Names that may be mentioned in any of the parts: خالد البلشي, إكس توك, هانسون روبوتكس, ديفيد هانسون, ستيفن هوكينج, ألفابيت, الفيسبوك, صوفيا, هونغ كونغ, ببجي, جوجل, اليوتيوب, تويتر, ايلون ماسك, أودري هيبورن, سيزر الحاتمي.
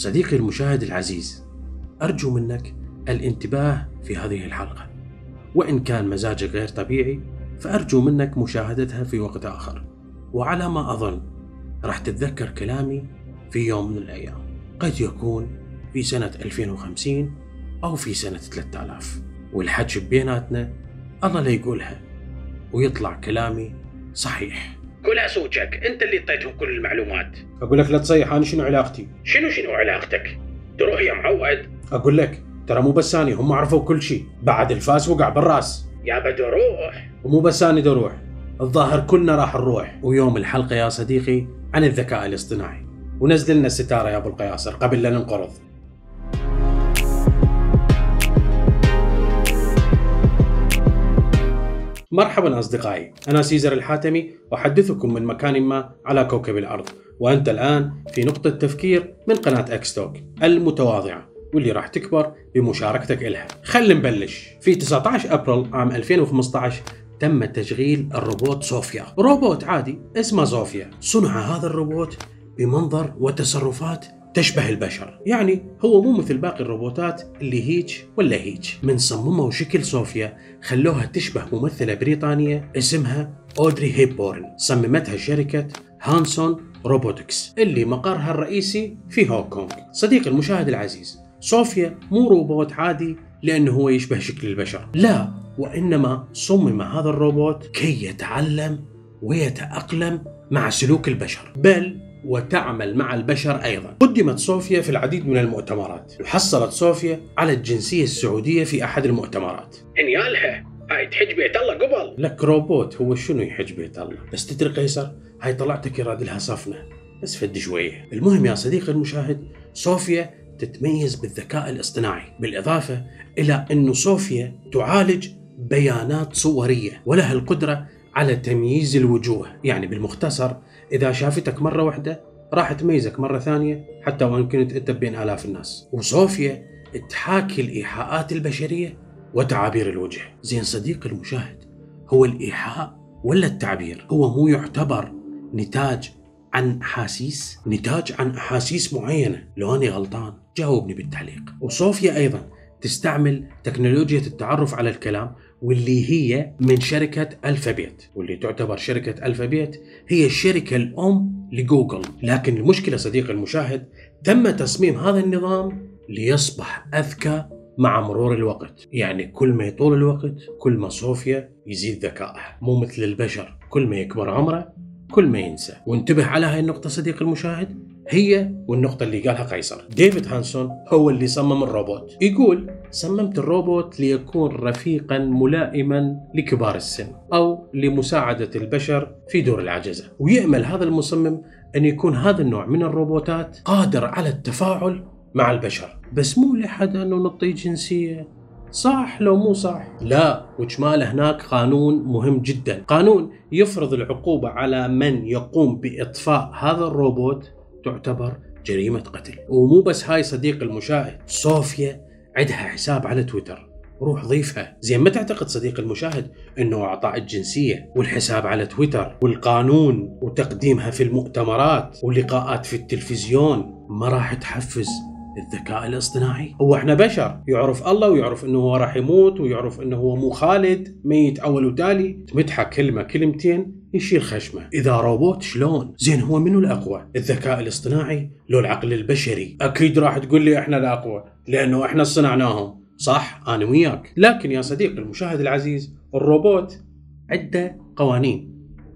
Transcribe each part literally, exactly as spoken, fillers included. صديقي المشاهد العزيز، أرجو منك الانتباه في هذه الحلقة، وإن كان مزاجك غير طبيعي فأرجو منك مشاهدتها في وقت آخر، وعلى ما أظن راح تتذكر كلامي في يوم من الأيام، قد يكون في سنة ألفين وخمسين أو في سنة ثلاثة آلاف، والحج بيناتنا الله لا يقولها ويطلع كلامي صحيح. كل أسوجك أنت اللي اعطيتهم كل المعلومات. أقول لك لا تصيح، أنا شنو علاقتي؟ شنو شنو علاقتك؟ تروح يا معود. أقول لك ترى مو بس أنا، هم عرفوا كل شيء، بعد الفاس وقع بالراس. يا بدي أروح. ومو بس أنا بدي أروح، الظاهر كلنا راح نروح. ويوم الحلقة يا صديقي عن الذكاء الاصطناعي، ونزل لنا الستارة يا أبو القياصر قبل لا ننقرض. مرحبا أصدقائي، أنا سيزر الحاتمي وأحدثكم من مكان ما على كوكب الأرض، وأنت الآن في نقطة تفكير من قناة إكس توك المتواضعة واللي راح تكبر بمشاركتك إلها. خل نبلش. في تسعة عشر أبريل عام ألفين وخمسة عشر تم تشغيل الروبوت صوفيا، روبوت عادي اسمه صوفيا. صنع هذا الروبوت بمنظر وتصرفات تشبه البشر، يعني هو مو مثل باقي الروبوتات اللي هيج ولا هيج. من صممها وشكل صوفيا خلوها تشبه ممثلة بريطانية اسمها أودري هيبورن، صممتها شركة هانسون روبوتكس اللي مقرها الرئيسي في هونغ كونغ. صديق المشاهد العزيز، صوفيا مو روبوت عادي لأنه هو يشبه شكل البشر، لا، وإنما صمم هذا الروبوت كي يتعلم ويتأقلم مع سلوك البشر، بل وتعمل مع البشر أيضا. قدمت صوفيا في العديد من المؤتمرات، وحصلت صوفيا على الجنسية السعودية في أحد المؤتمرات. انيالها هاي تحج بيت الله قبل. لك روبوت هو شنو يحج بيت الله؟ بس تدري قيصر، هاي طلعتك يراد لها صفنة، بس فد شوية. المهم يا صديقي المشاهد، صوفيا تتميز بالذكاء الاصطناعي، بالإضافة إلى أنه صوفيا تعالج بيانات صورية، ولها القدرة على تمييز الوجوه. يعني بالمختصر، إذا شافتك مرة واحدة راح تميزك مرة ثانية حتى وإن كنت أنت بين آلاف الناس. وصوفيا تحاكي الإيحاءات البشرية وتعابير الوجه. زين صديقي المشاهد، هو الإيحاء ولا التعبير هو مو يعتبر نتاج عن أحاسيس؟ نتاج عن أحاسيس معينة. لو أنا غلطان جاوبني بالتعليق. وصوفيا أيضا تستعمل تكنولوجيا التعرف على الكلام، واللي هي من شركة ألفابيت، واللي تعتبر شركة ألفابيت هي الشركة الأم لجوجل. لكن المشكلة صديقي المشاهد، تم تصميم هذا النظام ليصبح أذكى مع مرور الوقت، يعني كل ما يطول الوقت كل ما صوفيا يزيد ذكائه، مو مثل البشر كل ما يكبر عمره كل ما ينسى. وانتبه على هاي النقطة صديقي المشاهد، هي والنقطة اللي قالها قيصر. ديفيد هانسون هو اللي صمم الروبوت، يقول صممت الروبوت ليكون رفيقا ملائما لكبار السن أو لمساعدة البشر في دور العجزة. ويأمل هذا المصمم أن يكون هذا النوع من الروبوتات قادر على التفاعل مع البشر، بس مو لحد أنه نعطيه جنسية، صح لو مو صح؟ لا، وجمال هناك قانون مهم جدا، قانون يفرض العقوبة على من يقوم بإطفاء هذا الروبوت، تعتبر جريمة قتل. ومو بس هاي صديق المشاهد، صوفيا عندها حساب على تويتر، روح ضيفها. زين ما تعتقد صديق المشاهد انه اعطاء الجنسية والحساب على تويتر والقانون وتقديمها في المؤتمرات ولقاءات في التلفزيون ما راح تحفز الذكاء الاصطناعي؟ هو احنا بشر، يعرف الله ويعرف انه هو راح يموت ويعرف انه هو مو خالد، ميت اول وتالي، متحك كلمة كلمتين يشيل خشمه. إذا روبوت شلون؟ زين هو منو الأقوى؟ الذكاء الاصطناعي لو العقل البشري؟ أكيد راح تقول لي إحنا الأقوى لأنه إحنا صنعناهم، صح؟ أنا وياك. لكن يا صديقي المشاهد العزيز، الروبوت عنده قوانين،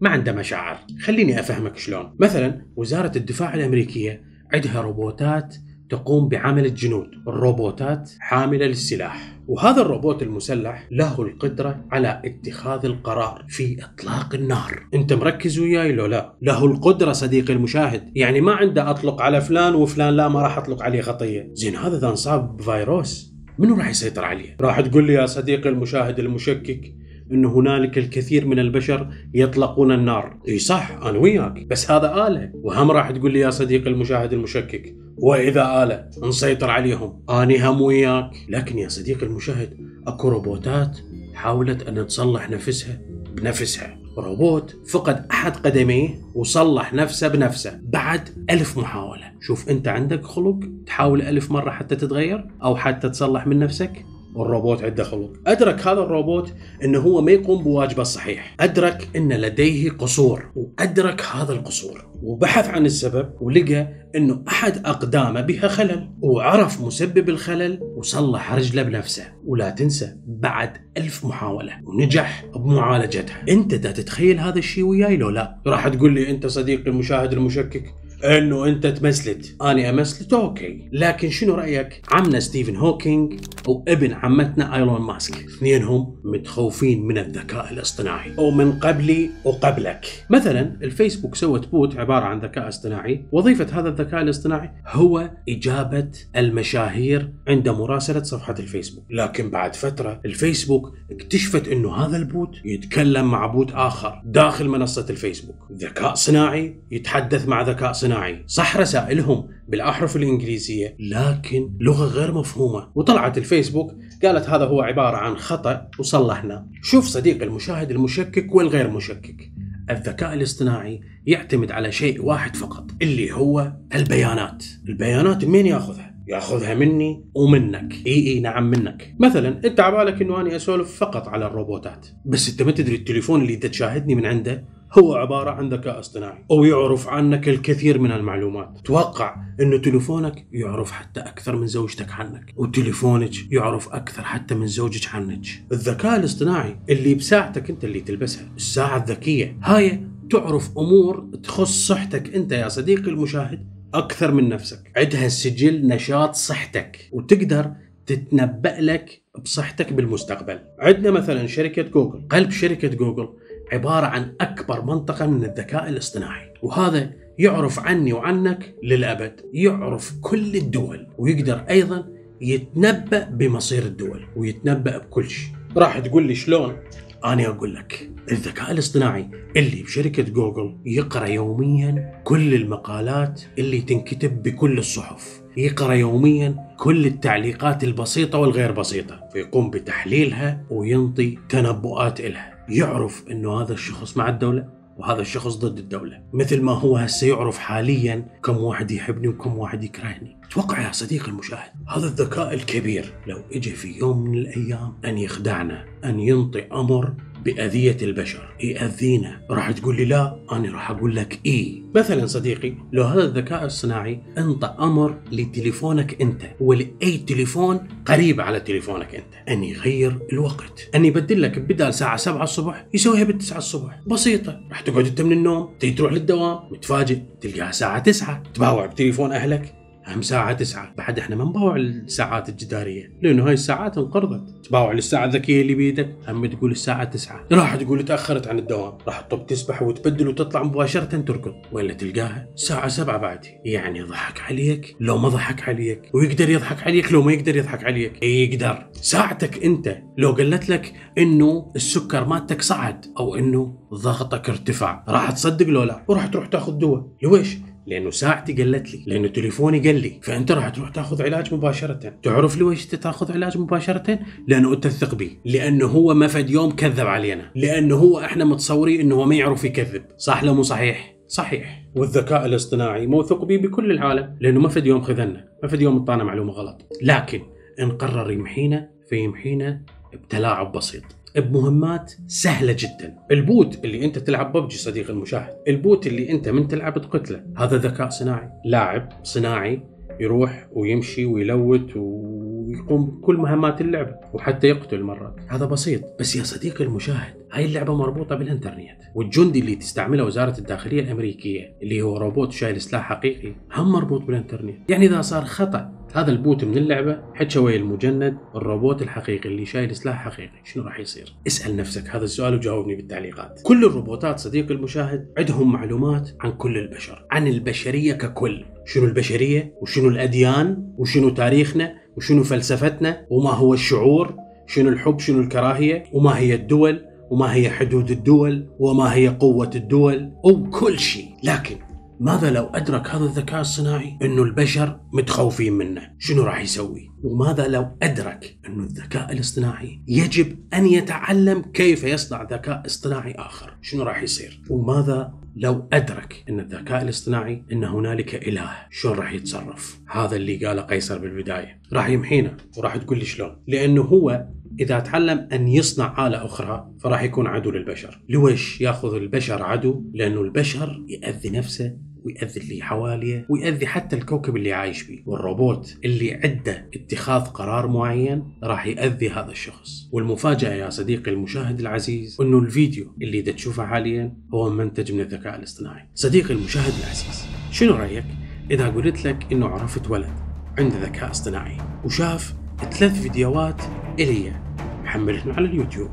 ما عنده مشاعر. خليني أفهمك شلون. مثلا وزارة الدفاع الأمريكية عندها روبوتات تقوم بعمل الجنود، الروبوتات حاملة للسلاح، وهذا الروبوت المسلح له القدرة على اتخاذ القرار في إطلاق النار. أنت مركز وياي لو لا؟ له القدرة صديقي المشاهد، يعني ما عنده أطلق على فلان وفلان لا ما راح أطلق عليه خطية. زين هذا إذا انصاب بفيروس منو راح يسيطر عليه؟ راح تقول لي يا صديقي المشاهد المشكك إنه هنالك الكثير من البشر يطلقون النار. إي صح، أنا وياك، بس هذا آلة. وهم راح تقول لي يا صديقي المشاهد المشكك، وإذا آلة نسيطر عليهم؟ أنا هم وياك. لكن يا صديقي المشاهد، أكو روبوتات حاولت أن تصلح نفسها بنفسها، روبوت فقد أحد قدميه وصلح نفسه بنفسه بعد ألف محاولة. شوف أنت عندك خلق تحاول ألف مرة حتى تتغير أو حتى تصلح من نفسك؟ الروبوت عنده خلق. أدرك هذا الروبوت أنه هو ما يقوم بواجبه الصحيح، أدرك أن لديه قصور، وأدرك هذا القصور وبحث عن السبب ولقى أنه أحد أقدامه بها خلل، وعرف مسبب الخلل وصلح رجله بنفسه، ولا تنسى بعد ألف محاولة، ونجح بمعالجتها. أنت دا تتخيل هذا الشيء وياي لو لا؟ راح تقول لي أنت صديقي المشاهد المشكك انه انت تمثلت، انا امثلت اوكي، لكن شنو رايك عمنا ستيفن هوكينج وابن عمتنا ايلون ماسك؟ اثنينهم متخوفين من الذكاء الاصطناعي، ومن قبلي وقبلك. مثلا الفيسبوك سوت بوت عباره عن ذكاء اصطناعي، وظيفه هذا الذكاء الاصطناعي هو اجابه المشاهير عند مراسله صفحه الفيسبوك، لكن بعد فتره الفيسبوك اكتشفت انه هذا البوت يتكلم مع بوت اخر داخل منصه الفيسبوك، ذكاء صناعي يتحدث مع ذكاء صناعي. صح رسائلهم بالأحرف الإنجليزية لكن لغة غير مفهومة، وطلعت الفيسبوك قالت هذا هو عبارة عن خطأ وصلحناه. شوف صديق المشاهد المشكك والغير مشكك، الذكاء الاصطناعي يعتمد على شيء واحد فقط اللي هو البيانات. البيانات مين يأخذها؟ ياخذها مني ومنك. اي اي نعم منك. مثلا انت عبالك انه انا اسولف فقط على الروبوتات، بس انت ما تدري التليفون اللي انت تشاهدني من عنده هو عباره عن ذكاء اصطناعي ويعرف عنك الكثير من المعلومات. توقع انه تليفونك يعرف حتى اكثر من زوجتك عنك، وتليفونك يعرف اكثر حتى من زوجك عنك. الذكاء الاصطناعي اللي بساعتك انت اللي تلبسها، الساعه الذكيه هاي تعرف امور تخص صحتك انت يا صديقي المشاهد أكثر من نفسك، عندها سجل نشاط صحتك وتقدر تتنبأ لك بصحتك بالمستقبل. عندنا مثلا شركة جوجل، قلب شركة جوجل عبارة عن أكبر منطقة من الذكاء الاصطناعي، وهذا يعرف عني وعنك للأبد، يعرف كل الدول ويقدر أيضا يتنبأ بمصير الدول ويتنبأ بكل شيء. راح تقول لي شلون؟ أنا أقول لك، الذكاء الاصطناعي اللي بشركة جوجل يقرأ يومياً كل المقالات اللي تنكتب بكل الصحف، يقرأ يومياً كل التعليقات البسيطة والغير بسيطة، فيقوم بتحليلها وينطي تنبؤات إلها، يعرف إنه هذا الشخص مع الدولة وهذا الشخص ضد الدولة، مثل ما هو هسه يعرف حالياً كم واحد يحبني وكم واحد يكرهني. توقع يا صديقي المشاهد هذا الذكاء الكبير لو إجي في يوم من الأيام أن يخدعنا، أن ينطي أمر بأذية البشر، يأذينا، راح تقول لي لا، أنا راح أقول لك إيه. مثلا صديقي لو هذا الذكاء الصناعي أنطى أمر لتليفونك أنت ولأي تليفون قريب على تليفونك أنت أن يغير الوقت، أن يبدل لك بدال ساعة سبعة الصبح يسويها بالتسعة الصبح، بسيطة، راح تقعد أنت من النوم تيجي تروح للدوام متفاجئ تلقاها ساعة تسعة، تباوع بتليفون أهلك هم ساعة تسعة، بعد احنا ما نباوع الساعات الجدارية لأنه هاي الساعات انقرضت، تباوع للساعة الذكية اللي بيدك هم تقول الساعة تسعة، راح تقول تأخرت عن الدوام، راح تطب تسبح وتبدل وتطلع مباشرة تركض، ولا تلقاها الساعة سبعة بعد. يعني ضحك عليك لو ما ضحك عليك، ويقدر يضحك عليك لو ما يقدر يضحك عليك، يقدر. ساعتك أنت لو قلت لك إنه السكر مالتك صعد أو إنه ضغطك ارتفع، راح تصدق لو لا، وراح تروح تاخذ دواء، لويش؟ لأنه ساعتي قلت لي، لأنه تليفوني قال لي، فأنت راح تروح تاخذ علاج مباشرة. تعرف ليش أنت تاخذ علاج مباشرة؟ لأنه أنت تثق بي، لأنه هو ما فد يوم كذب علينا، لأنه هو احنا متصورين أنه هو ما يعرف يكذب، صح لو مو صحيح؟ صحيح. والذكاء الاصطناعي موثق به بكل العالم، لأنه ما فد يوم خذلنا، ما فد يوم اعطانا معلومة غلط، لكن إن قرر يمحينا فيمحينا بتلاعب بسيط، بمهمات سهلة جدا. البوت اللي انت تلعب ببجي صديق المشاهد، البوت اللي انت من تلعب تقتله، هذا ذكاء صناعي، لاعب صناعي يروح ويمشي ويلوت ويقوم بكل مهمات اللعبة وحتى يقتل مرات، هذا بسيط. بس يا صديقي المشاهد هاي اللعبة مربوطة بالانترنت، والجندي اللي تستعمله وزارة الداخلية الأمريكية اللي هو روبوت شايل سلاح حقيقي هم مربوط بالانترنت، يعني إذا صار خطأ هذا البوت من اللعبة حتشوي المجند الروبوت الحقيقي اللي شايل سلاح حقيقي، شنو راح يصير؟ اسأل نفسك هذا السؤال وجاوبني بالتعليقات. كل الروبوتات صديقي المشاهد عندهم معلومات عن كل البشر، عن البشرية ككل، شنو البشرية وشنو الأديان وشنو تاريخنا وشنو فلسفتنا وما هو الشعور، شنو الحب شنو الكراهية، وما هي الدول وما هي حدود الدول وما هي قوة الدول وكل شيء. لكن ماذا لو أدرك هذا الذكاء الصناعي أنه البشر متخوفين منه؟ شنو راح يسوي؟ وماذا لو أدرك أنه الذكاء الاصطناعي يجب أن يتعلم كيف يصنع ذكاء اصطناعي آخر؟ شنو راح يصير؟ وماذا لو أدرك أن الذكاء الاصطناعي أن هنالك إله؟ شلون راح يتصرف؟ هذا اللي قاله قيصر بالبداية، راح يمحينا. وراح تقول لي شلون؟ لأنه هو إذا تعلم أن يصنع آلة أخرى فراح يكون عدو للبشر. ليش يأخذ البشر عدو؟ لأنه البشر يأذي نفسه ويأذي اللي حواليه ويأذي حتى الكوكب اللي عايش فيه، والروبوت اللي عنده اتخاذ قرار معين راح يأذي هذا الشخص. والمفاجأة يا صديقي المشاهد العزيز أنه الفيديو اللي دا تشوفه حاليا هو منتج من الذكاء الاصطناعي. صديقي المشاهد العزيز، شنو رأيك إذا قلت لك أنه عرفت ولد عنده ذكاء اصطناعي وشاف ثلاث فيديوهات إليه محملهن على اليوتيوب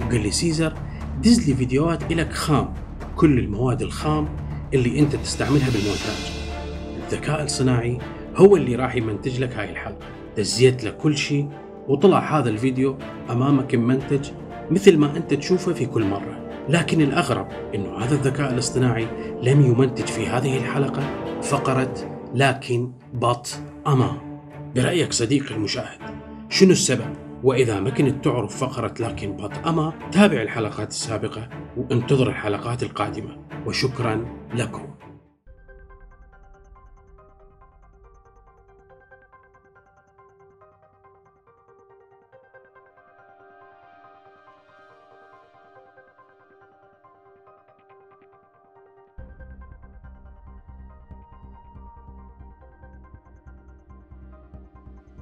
وقال لي سيزر دز لي فيديوهات إلك خام، كل المواد الخام اللي انت تستعملها بالمونتاج، الذكاء الصناعي هو اللي راح يمنتج لك هاي الحلقة. دزيت لك كل شيء وطلع هذا الفيديو امامك منتج مثل ما انت تشوفه في كل مرة. لكن الاغرب انه هذا الذكاء الاصطناعي لم يمنتج في هذه الحلقة فقرة لكن بط امام. برأيك صديقي المشاهد شنو السبب؟ واذا ما كنت تعرف فقرة لكن بط اما تابع الحلقات السابقة وانتظر الحلقات القادمة. وشكرا لكم.